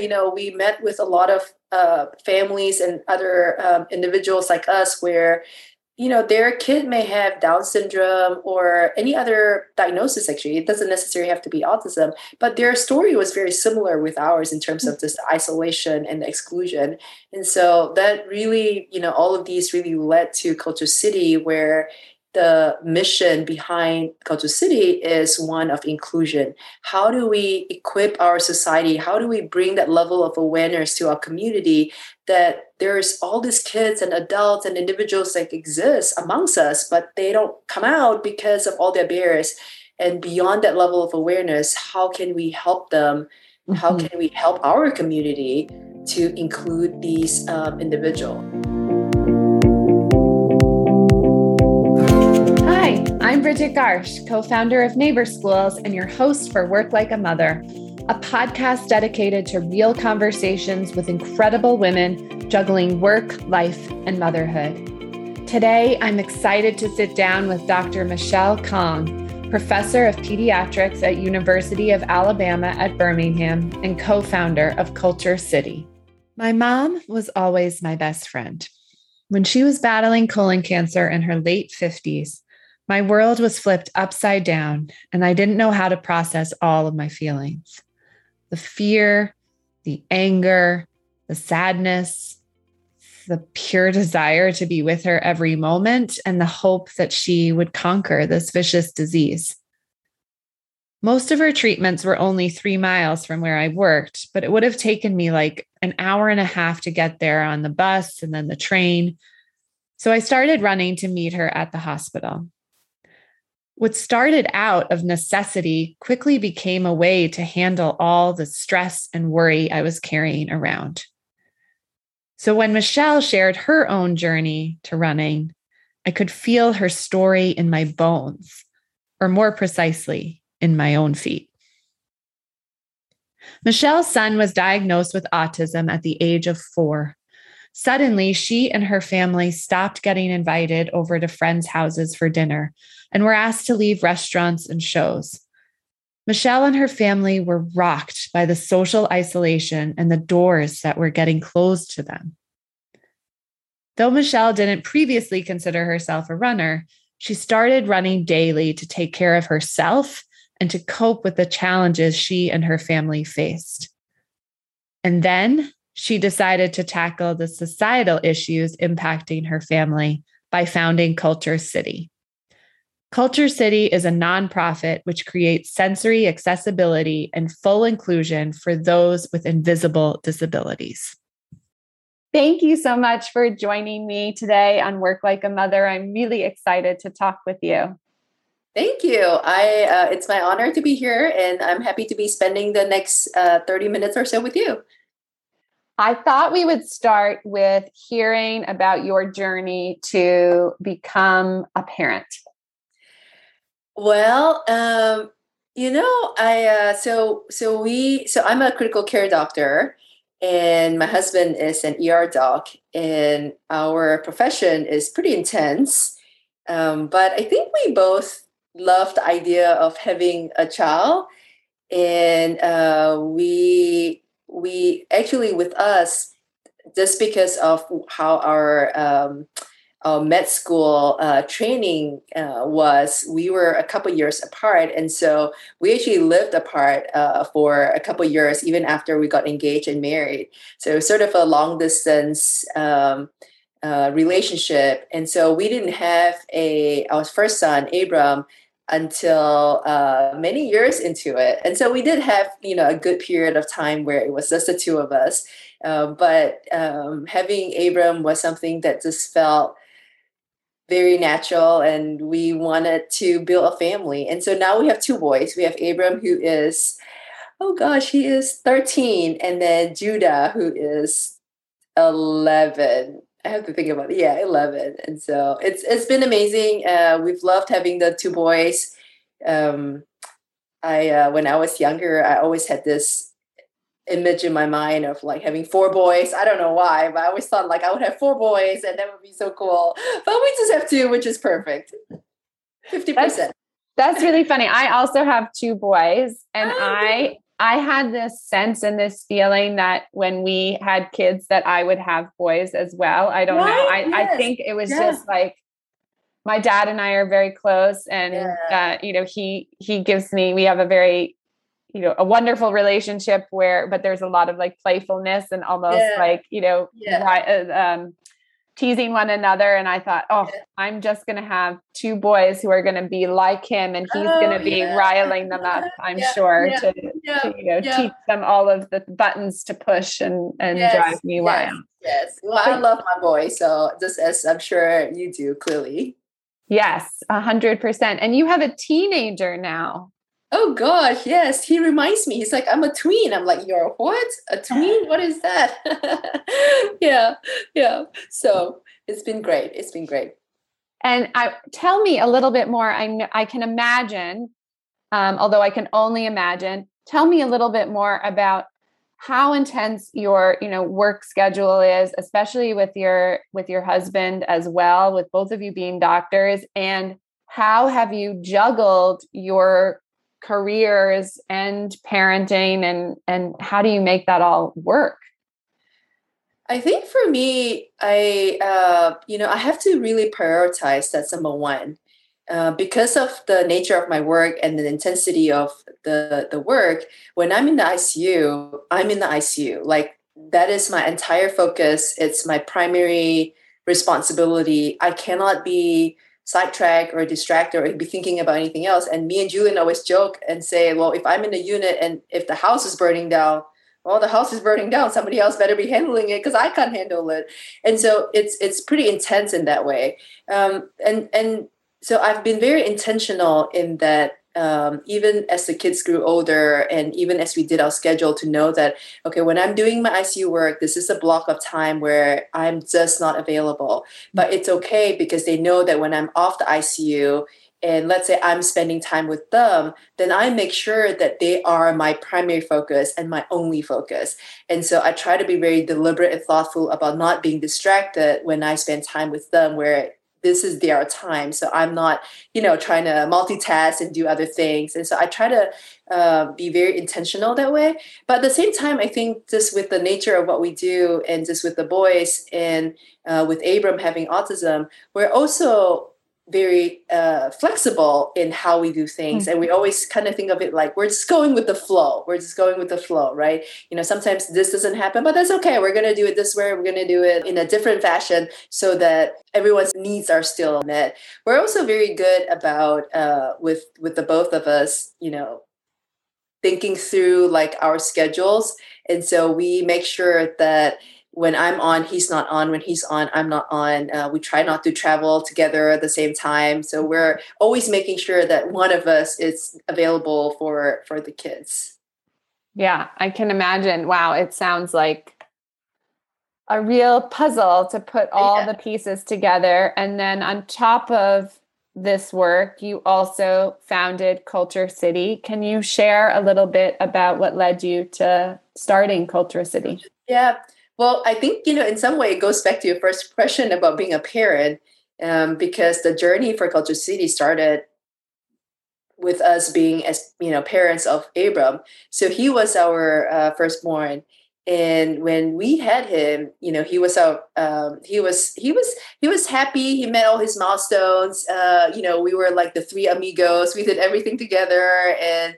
you know, we met with a lot of families and other individuals like us where, you know, their kid may have Down syndrome or any other diagnosis, actually. It doesn't necessarily have to be autism, but their story was very similar with ours in terms of this isolation and exclusion. And so that really, you know, all of these really led to KultureCity, where the mission behind KultureCity is one of inclusion. How do we equip our society? How do we bring that level of awareness to our community that there's all these kids and adults and individuals that exist amongst us, but they don't come out because of all their barriers? And beyond that level of awareness, how can we help them? Mm-hmm. How can we help our community to include these individuals? I'm Bridget Garsh, co-founder of Neighbor Schools and your host for Work Like a Mother, a podcast dedicated to real conversations with incredible women juggling work, life, and motherhood. Today, I'm excited to sit down with Dr. Michelle Kong, professor of pediatrics at University of Alabama at Birmingham and co-founder of KultureCity. My mom was always my best friend. When she was battling colon cancer in her late 50s, my world was flipped upside down, and I didn't know how to process all of my feelings. The fear, the anger, the sadness, the pure desire to be with her every moment, and the hope that she would conquer this vicious disease. Most of her treatments were only 3 miles from where I worked, but it would have taken me like an hour and a half to get there on the bus and then the train. So I started running to meet her at the hospital. What started out of necessity quickly became a way to handle all the stress and worry I was carrying around. So when Michelle shared her own journey to running, I could feel her story in my bones, or more precisely, in my own feet. Michelle's son was diagnosed with autism at the age of 4. Suddenly, she and her family stopped getting invited over to friends' houses for dinner and were asked to leave restaurants and shows. Michelle and her family were rocked by the social isolation and the doors that were getting closed to them. Though Michelle didn't previously consider herself a runner, she started running daily to take care of herself and to cope with the challenges she and her family faced. And then she decided to tackle the societal issues impacting her family by founding KultureCity. KultureCity is a nonprofit which creates sensory accessibility and full inclusion for those with invisible disabilities. Thank you so much for joining me today on Work Like a Mother. I'm really excited to talk with you. Thank you. It's my honor to be here, and I'm happy to be spending the next 30 minutes or so with you. I thought we would start with hearing about your journey to become a parent. Well, I'm a critical care doctor, and my husband is an ER doc, and our profession is pretty intense. But I think we both love the idea of having a child, and we actually, with us, just because of how our med school training was, we were a couple years apart. And so we actually lived apart for a couple years, even after we got engaged and married. So it was sort of a long distance relationship. And so we didn't have our first son, Abram, until many years into it. And so we did have, you know, a good period of time where it was just the two of us. But having Abram was something that just felt very natural, and we wanted to build a family. And so now we have two boys. We have Abram, who is, he is 13. And then Judah, who is 11. I have to think about it. Yeah, 11. And so it's been amazing. We've loved having the two boys. When I was younger, I always had this image in my mind of like having 4 boys. I don't know why, but I always thought like I would have 4 boys and that would be so cool. But we just have 2, which is perfect. 50%. That's really funny. I also have 2 boys, and I I had this sense and this feeling that when we had kids that I would have boys as well. I don't know. I think it was just like, my dad and I are very close, and, you know, he gives me, we have a very, you know, a wonderful relationship where, but there's a lot of like playfulness and almost like, you know, teasing one another. And I thought, oh, I'm just going to have two boys who are going to be like him, and he's going to be riling them up, I'm sure, to you know, teach them all of the buttons to push and drive me wild. Yes. Well, I love my boy. So just as I'm sure you do, clearly. Yes, 100%. And you have a teenager now. Oh gosh, yes. He reminds me. He's like, I'm a tween. I'm like, you're what? A tween? What is that? Yeah. So it's been great. And tell me a little bit more. I can imagine, although I can only imagine, tell me a little bit more about how intense your, you know, work schedule is, especially with your husband as well, with both of you being doctors, and how have you juggled your careers and parenting, and how do you make that all work? I think for me, I have to really prioritize. That's number one, because of the nature of my work and the intensity of the work. When I'm in the ICU, I'm in the ICU. Like, that is my entire focus. It's my primary responsibility. I cannot be sidetrack or distract or be thinking about anything else. And me and Julian always joke and say, well, if I'm in a unit and if the house is burning down, well, the house is burning down. Somebody else better be handling it because I can't handle it. And so it's pretty intense in that way. And so I've been very intentional in that, even as the kids grew older and even as we did our schedule, to know that, okay, when I'm doing my ICU work, this is a block of time where I'm just not available. But it's okay, because they know that when I'm off the ICU and let's say I'm spending time with them, then I make sure that they are my primary focus and my only focus. And so I try to be very deliberate and thoughtful about not being distracted when I spend time with them, where this is their time. So I'm not, you know, trying to multitask and do other things. And so I try to be very intentional that way. But at the same time, I think just with the nature of what we do, and just with the boys, and with Abram having autism, we're also very flexible in how we do things. Mm-hmm. And we always kind of think of it like, we're just going with the flow. We're just going with the flow, right? You know, sometimes this doesn't happen, but that's okay. We're going to do it this way. We're going to do it in a different fashion so that everyone's needs are still met. We're also very good about, with the both of us, you know, thinking through like our schedules. And so we make sure that when I'm on, he's not on. When he's on, I'm not on. We try not to travel together at the same time. So we're always making sure that one of us is available for the kids. Yeah, I can imagine. Wow, it sounds like a real puzzle to put all the pieces together. And then on top of this work, you also founded KultureCity. Can you share a little bit about what led you to starting KultureCity? Yeah. Well, I think, you know, in some way it goes back to your first question about being a parent, because the journey for KultureCity started with us being, as you know, parents of Abram. So he was our firstborn, and when we had him, you know, he was our he was happy. He met all his milestones. You know, we were like the three amigos. We did everything together, and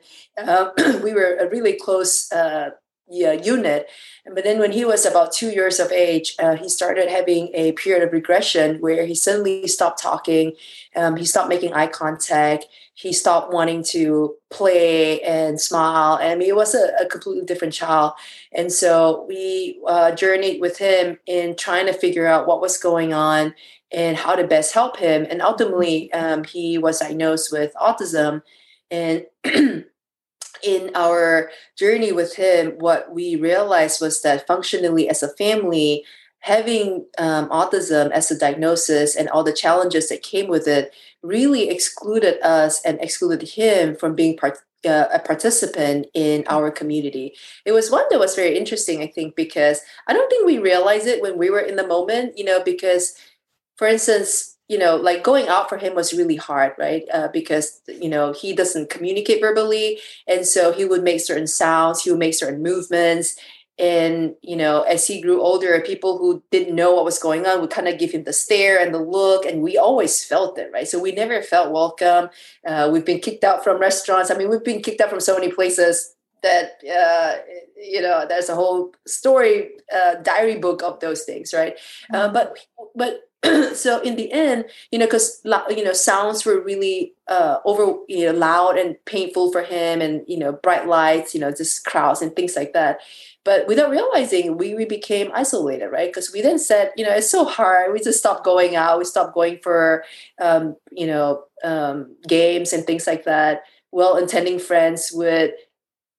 we were a really close unit. But then when he was about 2 years of age, he started having a period of regression where he suddenly stopped talking. He stopped making eye contact. He stopped wanting to play and smile. I mean, it was a completely different child. And so we journeyed with him in trying to figure out what was going on and how to best help him. And ultimately, he was diagnosed with autism. And in our journey with him, what we realized was that functionally as a family, having autism as a diagnosis and all the challenges that came with it really excluded us and excluded him from being a participant in our community. It was one that was very interesting, I think, because I don't think we realized it when we were in the moment, you know, because, for instance, you know, like going out for him was really hard, right? Because, you know, he doesn't communicate verbally. And so he would make certain sounds, he would make certain movements. And, you know, as he grew older, people who didn't know what was going on would kind of give him the stare and the look. And we always felt it, right? So we never felt welcome. We've been kicked out from restaurants. I mean, we've been kicked out from so many places that, you know, there's a whole story, diary book of those things, right? Mm-hmm. But so in the end, you know, because, you know, sounds were really loud and painful for him, and, you know, bright lights, you know, just crowds and things like that. But without realizing, we became isolated, right? Because we then said, you know, it's so hard. We just stopped going out. We stopped going for, games and things like that. Well-intending friends would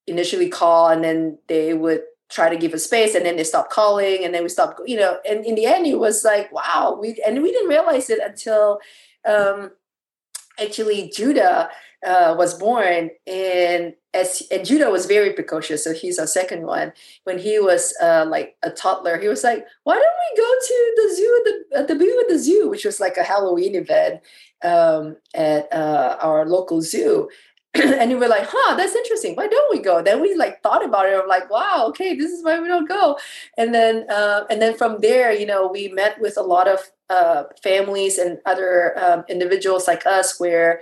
initially call, and then they would try to give us space, and then they stopped calling, and then we stopped, you know. And in the end, it was like, wow. We didn't realize it until actually Judah was born, and Judah was very precocious, so he's our second one. When he was like a toddler, he was like, "Why don't we go to the zoo at the zoo, which was like a Halloween event at our local zoo?" And we were like, "Huh, that's interesting. Why don't we go?" Then we like thought about it. I'm like, "Wow, okay, this is why we don't go." And then from there, you know, we met with a lot of families and other individuals like us, where,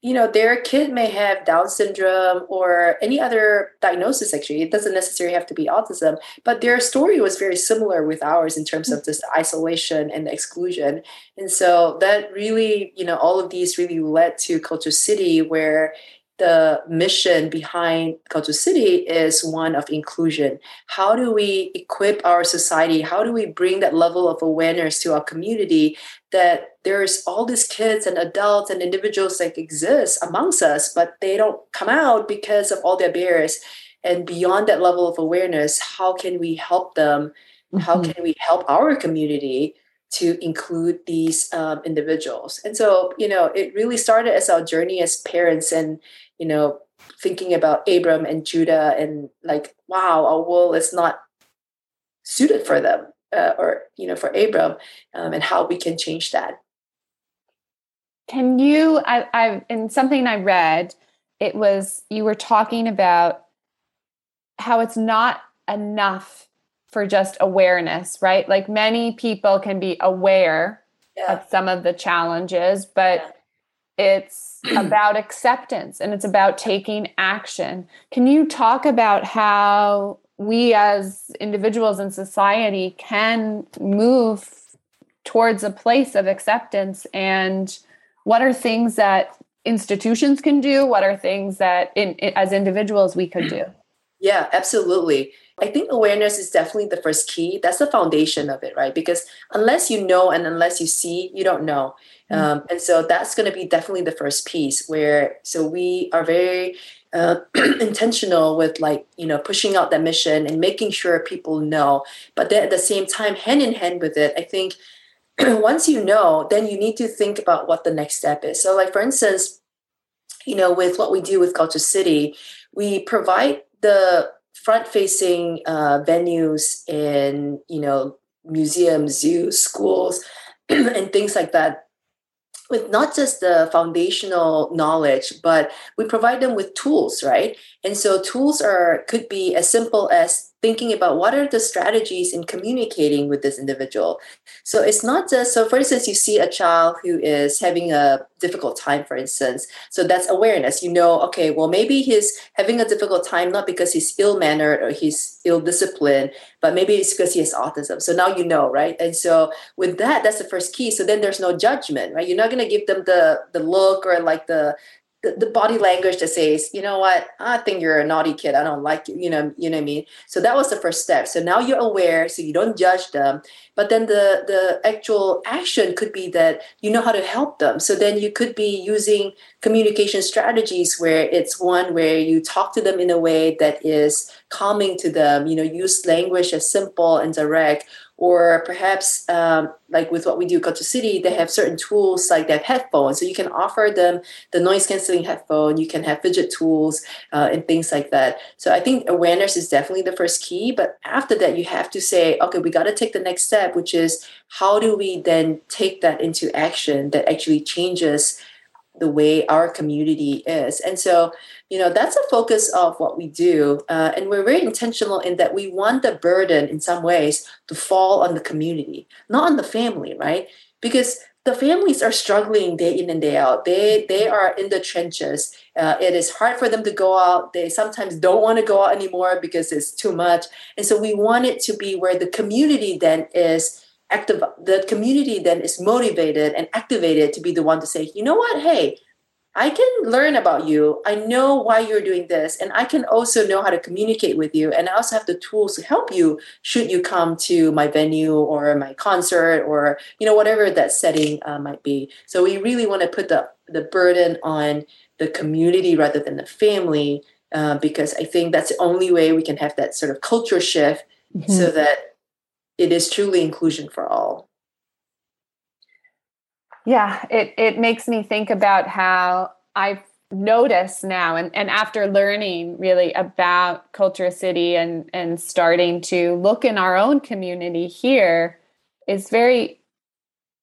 you know, their kid may have Down syndrome or any other diagnosis. Actually, it doesn't necessarily have to be autism, but their story was very similar with ours in terms of this isolation and exclusion. And so that really, you know, all of these really led to KultureCity, where the mission behind KultureCity is one of inclusion. How do we equip our society? How do we bring that level of awareness to our community that there's all these kids and adults and individuals that exist amongst us, but they don't come out because of all their barriers? And beyond that level of awareness, how can we help them? Mm-hmm. How can we help our community to include these individuals? And so, you know, it really started as our journey as parents, and, you know, thinking about Abram and Judah, and like, wow, our world is not suited for them, or, you know, for Abram, and how we can change that. Can you, I've, in something I read, it was, you were talking about how it's not enough for just awareness, right? Like many people can be aware of some of the challenges, but it's about acceptance and it's about taking action. Can you talk about how we as individuals in society can move towards a place of acceptance, and what are things that institutions can do? What are things that as individuals we could do? Yeah, absolutely. I think awareness is definitely the first key. That's the foundation of it, right? Because unless you know and unless you see, you don't know. Mm-hmm. And so that's going to be definitely the first piece where, so we are very intentional with, like, you know, pushing out that mission and making sure people know. But then at the same time, hand in hand with it, I think once you know, then you need to think about what the next step is. So, like, for instance, you know, with what we do with KultureCity, we provide the front-facing venues in, you know, museums, zoos, schools, and things like that, with not just the foundational knowledge, but we provide them with tools, right? And so tools could be as simple as thinking about what are the strategies in communicating with this individual. So it's not just, so for instance, you see a child who is having a difficult time, for instance. So that's awareness. You know, okay, well, maybe he's having a difficult time, not because he's ill-mannered or he's ill-disciplined, but maybe it's because he has autism. So now you know, right? And so with that, that's the first key. So then there's no judgment, right? You're not going to give them the look or like the body language that says, you know what, I think you're a naughty kid, I don't like you, you know what I mean? So that was the first step. So now you're aware, so you don't judge them. But then the actual action could be that you know how to help them. So then you could be using communication strategies where it's one where you talk to them in a way that is calming to them, you know, use language as simple and direct, or perhaps like with what we do, KultureCity, they have certain tools, like they have headphones. So you can offer them the noise canceling headphone, you can have fidget tools and things like that. So I think awareness is definitely the first key. But after that, you have to say, okay, we got to take the next step, which is how do we then take that into action that actually changes the way our community is. And so, you know, that's a focus of what we do. And we're very intentional in that we want the burden in some ways to fall on the community, not on the family, right? Because the families are struggling day in and day out. They are in the trenches. It is hard for them to go out. They sometimes don't want to go out anymore because it's too much. And so we want it to be where the community then is active, the community then is motivated and activated to be the one to say, you know what, hey, I can learn about you. I know why you're doing this. And I can also know how to communicate with you. And I also have the tools to help you should you come to my venue or my concert or, you know, whatever that setting might be. So we really want to put the burden on the community rather than the family, because I think that's the only way we can have that sort of culture shift so that it is truly inclusion for all. Yeah, it makes me think about how I've noticed now and after learning really about KultureCity and starting to look in our own community here, it's very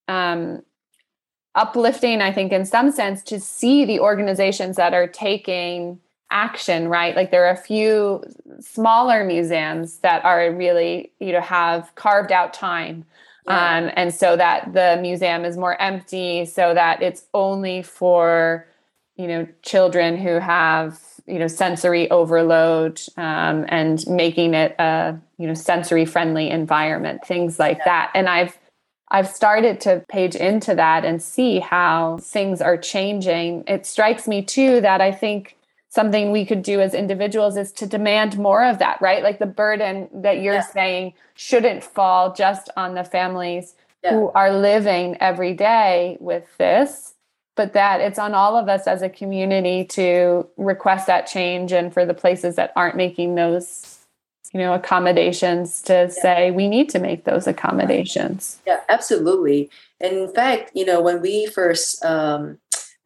uplifting, I think, in some sense to see the organizations that are taking action, right? Like there are a few smaller museums that are really, you know, have carved out time. Yeah. And so that the museum is more empty so that it's only for, you know, children who have, you know, sensory overload, and making it a, you know, sensory friendly environment, things like that. And I've started to page into that and see how things are changing. It strikes me too that I think something we could do as individuals is to demand more of that, right? Like the burden that you're saying shouldn't fall just on the families who are living every day with this, but that it's on all of us as a community to request that change. And for the places that aren't making those, you know, accommodations to say, we need to make those accommodations. Yeah, absolutely. And in fact, you know, when we first,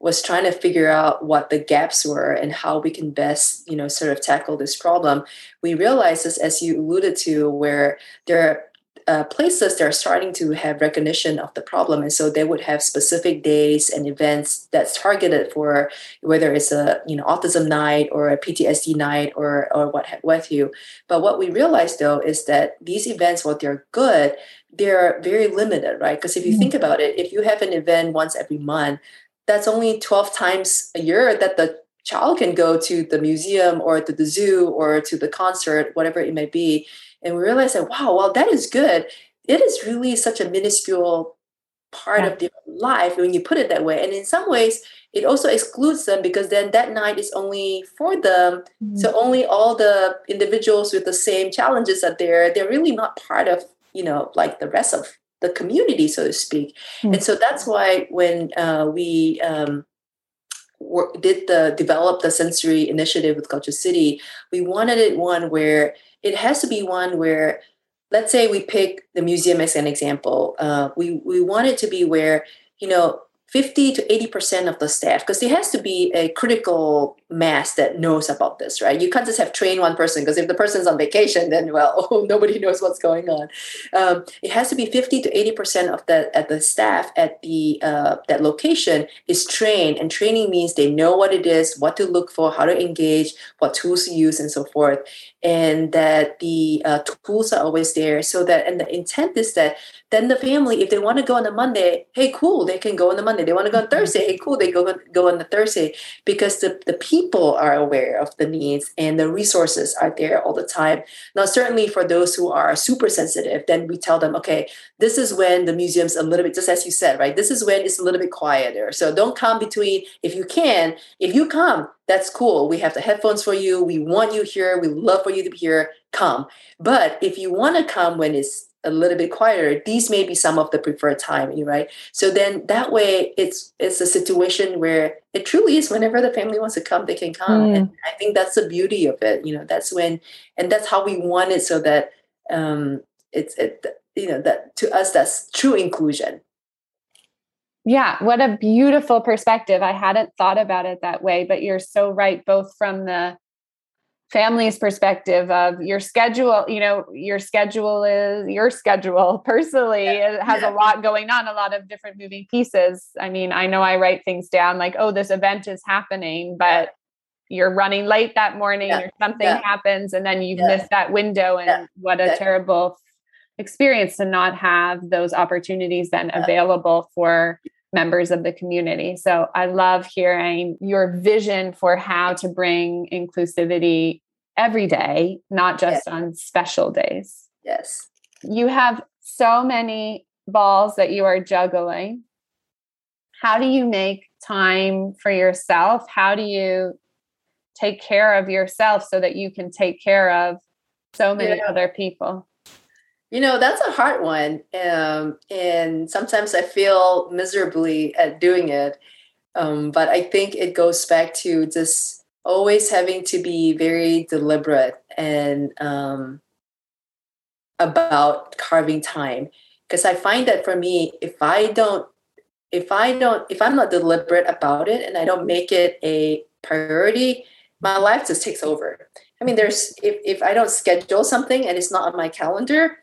was trying to figure out what the gaps were and how we can best, you know, sort of tackle this problem. We realized this, as you alluded to, where there are places that are starting to have recognition of the problem. And so they would have specific days and events that's targeted for whether it's a, you know, autism night or a PTSD night or what have you. But what we realized though is that these events, while they're good, they're very limited, right? Because if you think about it, if you have an event once every month, that's only 12 times a year that the child can go to the museum or to the zoo or to the concert, whatever it may be. And we realize that, wow, well, that is good. It is really such a minuscule part of their life when you put it that way. And in some ways, it also excludes them because then that night is only for them. So only all the individuals with the same challenges are there. They're really not part of, you know, like the rest of the community, so to speak. And so that's why when we develop the sensory initiative with KultureCity, we wanted it one where it has to be one where, let's say we pick the museum as an example. We want it to be where, you know, 50 to 80% of the staff, because there has to be a critical mass that knows about this, right? You can't just have trained one person, because if the person's on vacation, then, well, nobody knows what's going on. It has to be 50 to 80% of the staff at the that location is trained, and training means they know what it is, what to look for, how to engage, what tools to use, and so forth, and that the tools are always there so that, and the intent is that then the family, if they want to go on a Monday, hey, cool, they can go on the Monday. They want to go on Thursday, hey, cool, they go on the Thursday, because the people are aware of the needs and the resources are there all the time. Now, certainly for those who are super sensitive, then we tell them, okay, this is when the museum's a little bit, just as you said, right? This is when it's a little bit quieter. So don't come between, if you come, that's cool. We have the headphones for you. We want you here. We love for you to be here. come. But if you want to come when it's a little bit quieter, these may be some of the preferred timing, right? So then that way it's a situation where it truly is whenever the family wants to come, they can come. Mm. And I think that's the beauty of it. You know, that's when, and that's how we want it, so that that to us, that's true inclusion. Yeah. What a beautiful perspective. I hadn't thought about it that way, but you're so right, both from the family's perspective of your schedule, you know, your schedule is your schedule personally. Yeah. It has a lot going on, a lot of different moving pieces. I mean, I know I write things down like, oh, this event is happening, but you're running late that morning or something happens and then you miss that window. And what a terrible experience to not have those opportunities then available for members of the community. So I love hearing your vision for how to bring inclusivity every day, not just on special days. Yes. You have so many balls that you are juggling. How do you make time for yourself? How do you take care of yourself so that you can take care of so many other people? You know, that's a hard one. And sometimes I feel miserably at doing it. But I think it goes back to just always having to be very deliberate and about carving time. Because I find that for me, if I'm not deliberate about it and I don't make it a priority, my life just takes over. I mean, if I don't schedule something and it's not on my calendar,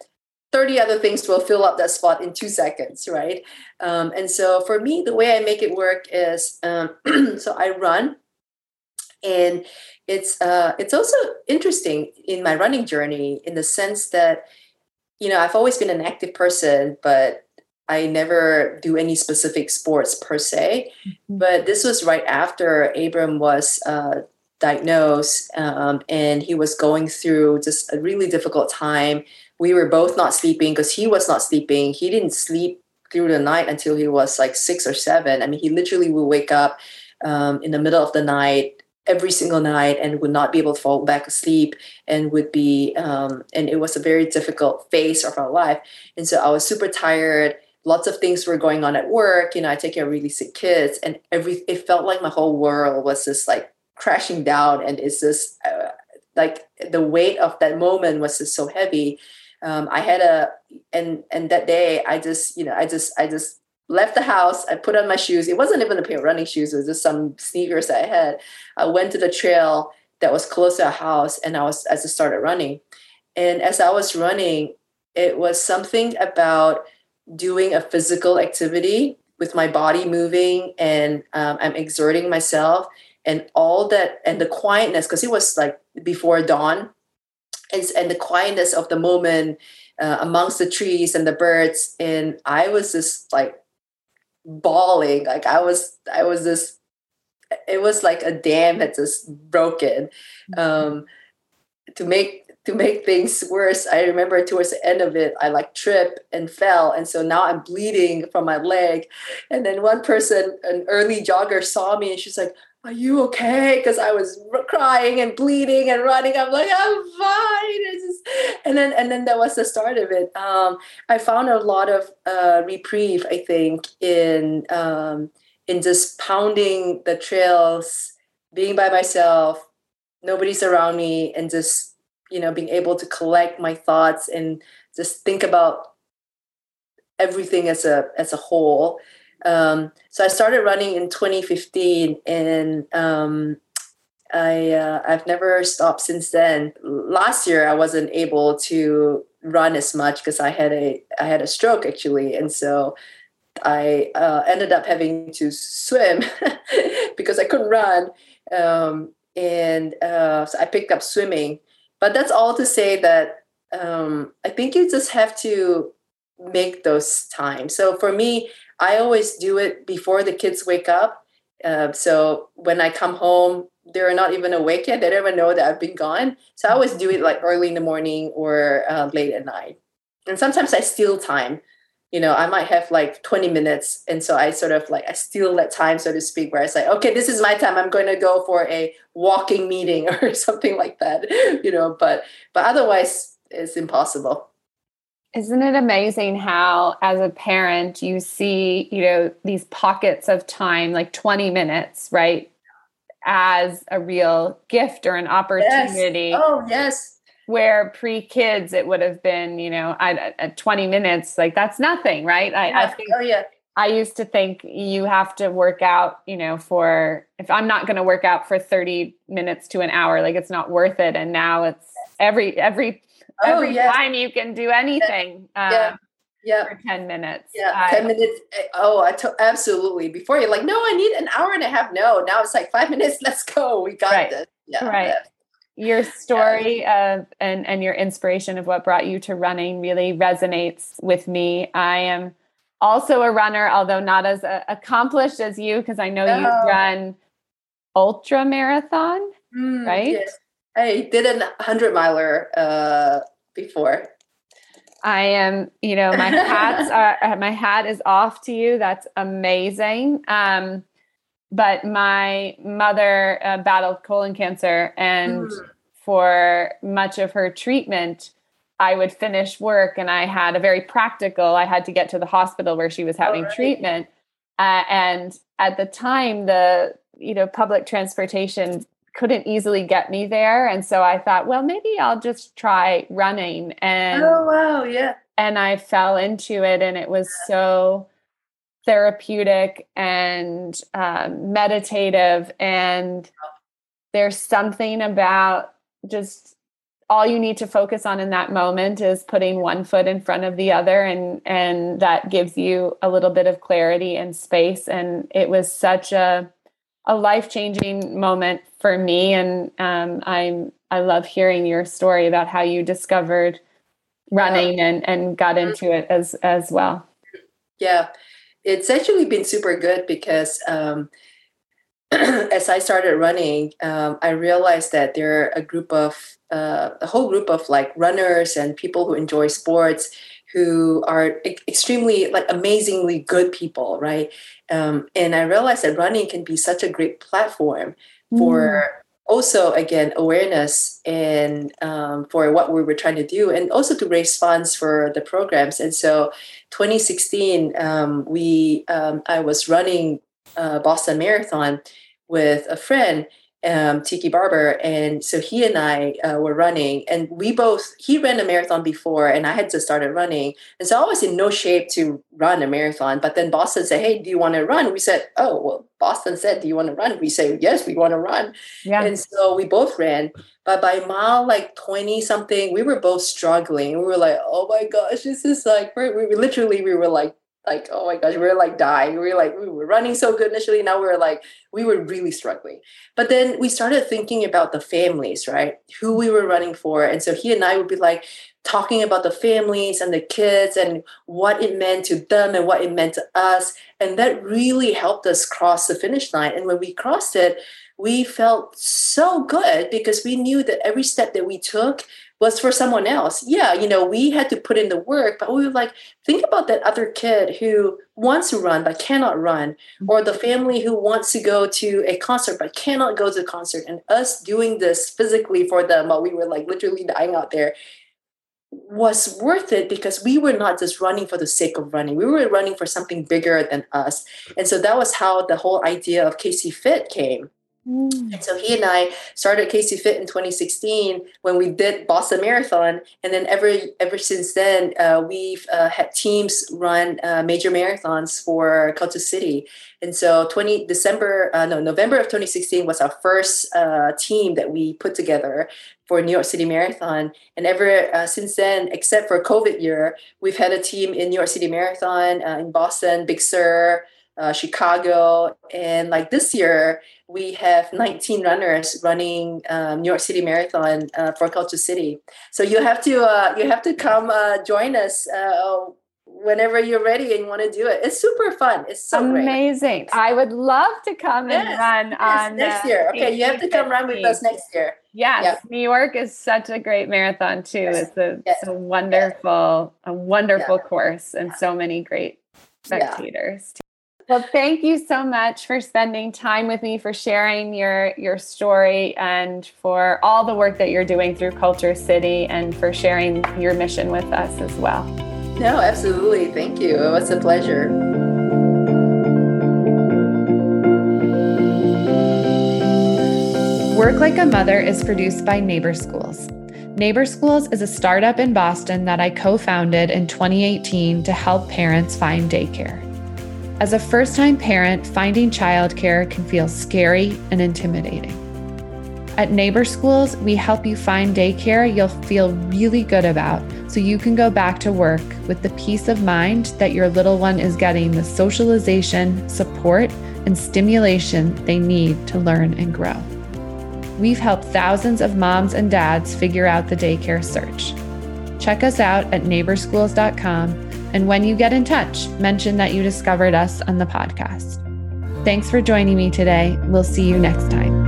30 other things will fill up that spot in 2 seconds, right? And so for me, the way I make it work is, so I run, and it's also interesting in my running journey in the sense that, you know, I've always been an active person, but I never do any specific sports per se. Mm-hmm. But this was right after Abram was diagnosed, and he was going through just a really difficult time. We were both not sleeping because he was not sleeping. He didn't sleep through the night until he was like 6 or 7. I mean, he literally would wake up in the middle of the night every single night and would not be able to fall back asleep and would be, and it was a very difficult phase of our life. And so I was super tired. Lots of things were going on at work. You know, I take care of really sick kids, and it felt like my whole world was just like crashing down, and it's just like the weight of that moment was just so heavy. And that day I just left the house. I put on my shoes. It wasn't even a pair of running shoes. It was just some sneakers that I had. I went to the trail that was close to our house, and I just started running. And as I was running, it was something about doing a physical activity with my body moving, and I'm exerting myself. And all that, and the quietness, because it was like before dawn, and the quietness of the moment amongst the trees and the birds, and I was just like bawling, like I was just, it was like a dam had just broken. To make things worse, I remember towards the end of it, I like tripped and fell. And so now I'm bleeding from my leg. And then one person, an early jogger, saw me and she's like, "Are you okay?" Because I was crying and bleeding and running. I'm like, "I'm fine." And then that was the start of it. I found a lot of reprieve, I think, in just pounding the trails, being by myself, nobody's around me, and just, you know, being able to collect my thoughts and just think about everything as a whole. So I started running in 2015, and I've never stopped since then. Last year, I wasn't able to run as much because I had a stroke actually, and so I ended up having to swim because I couldn't run, so I picked up swimming. But that's all to say that I think you just have to make those times. So for me, I always do it before the kids wake up. So when I come home, they're not even awake yet. They don't even know that I've been gone. So I always do it like early in the morning or late at night. And sometimes I steal time. you know, I might have like 20 minutes. And so I sort of like, I steal that time, so to speak, where I say, okay, this is my time. I'm going to go for a walking meeting or something like that, you know, but otherwise it's impossible. Isn't it amazing how, as a parent, you see, you know, these pockets of time, like 20 minutes, right? As a real gift or an opportunity. Yes. Oh, yes. Where pre-kids, it would have been, you know, at 20 minutes, like that's nothing, right? I think, oh, yeah. I used to think you have to work out, you know, if I'm not going to work out for 30 minutes to an hour, like it's not worth it. And now it's every time you can do anything for 10 minutes. Yeah, 10 minutes. Oh, absolutely. Before you're like, no, I need an hour and a half. No, now it's like 5 minutes. Let's go. We got this. Yeah, right. Your story of and your inspiration of what brought you to running really resonates with me. I am also a runner, although not as accomplished as you, because I know you've run ultra marathon, right? Yes. I did an 100-miler before. I am, you know, my hat is off to you. That's amazing. But my mother battled colon cancer, and for much of her treatment, I would finish work, and I had to get to the hospital where she was having treatment. And at the time, public transportation couldn't easily get me there. And so I thought, well, maybe I'll just try running. And and I fell into it, and it was so therapeutic and meditative. And there's something about just all you need to focus on in that moment is putting one foot in front of the other. And that gives you a little bit of clarity and space. And it was such a life-changing moment for me. And I love hearing your story about how you discovered running and got into it as well. Yeah. It's actually been super good because as I started running, I realized that there are a whole group of like runners and people who enjoy sports who are extremely like amazingly good people, right? And I realized that running can be such a great platform for also, again, awareness and for what we were trying to do, and also to raise funds for the programs. And so 2016, I was running Boston Marathon with a friend, Tiki Barber. And so he and I were running, and he ran a marathon before, and I had just started running. And so I was in no shape to run a marathon, but then Boston said, hey, do you want to run? We said, oh, well, Boston said, do you want to run? We say, yes, we want to run. Yeah. And so we both ran, but by mile, like 20 something, we were both struggling. We were like, oh my gosh, this is like, we were like, oh my gosh, we were like dying. We were like, we were running so good initially. Now we were like, we were really struggling. But then we started thinking about the families, right? Who we were running for. And so he and I would be like talking about the families and the kids and what it meant to them and what it meant to us. And that really helped us cross the finish line. And when we crossed it, we felt so good because we knew that every step that we took was for someone else. Yeah, you know, we had to put in the work, but we were like, think about that other kid who wants to run but cannot run, or the family who wants to go to a concert but cannot go to the concert, and us doing this physically for them while we were like literally dying out there was worth it because we were not just running for the sake of running. We were running for something bigger than us. And so that was how the whole idea of KC Fit came. And so he and I started KC Fit in 2016 when we did Boston Marathon. And then ever since then, we've had teams run major marathons for KultureCity. And so November of 2016 was our first team that we put together for New York City Marathon. And ever since then, except for COVID year, we've had a team in New York City Marathon, in Boston, Big Sur, Chicago, and like this year we have 19 runners running New York City Marathon for KultureCity. So you have to come join us whenever you're ready and you want to do it. It's super fun. It's so amazing. Great. I would love to come and run on next year. Okay. You have to come run with us next year. Yes. Yes. New York is such a great marathon too. Yes. It's a wonderful, a wonderful course and so many great spectators. Yeah. Well, thank you so much for spending time with me, for sharing your story, and for all the work that you're doing through Kulture City, and for sharing your mission with us as well. No, absolutely. Thank you. It was a pleasure. Work Like a Mother is produced by Neighbor Schools. Neighbor Schools is a startup in Boston that I co-founded in 2018 to help parents find daycare. As a first-time parent, finding childcare can feel scary and intimidating. At Neighbor Schools, we help you find daycare you'll feel really good about, so you can go back to work with the peace of mind that your little one is getting the socialization, support, and stimulation they need to learn and grow. We've helped thousands of moms and dads figure out the daycare search. Check us out at neighborschools.com. And when you get in touch, mention that you discovered us on the podcast. Thanks for joining me today. We'll see you next time.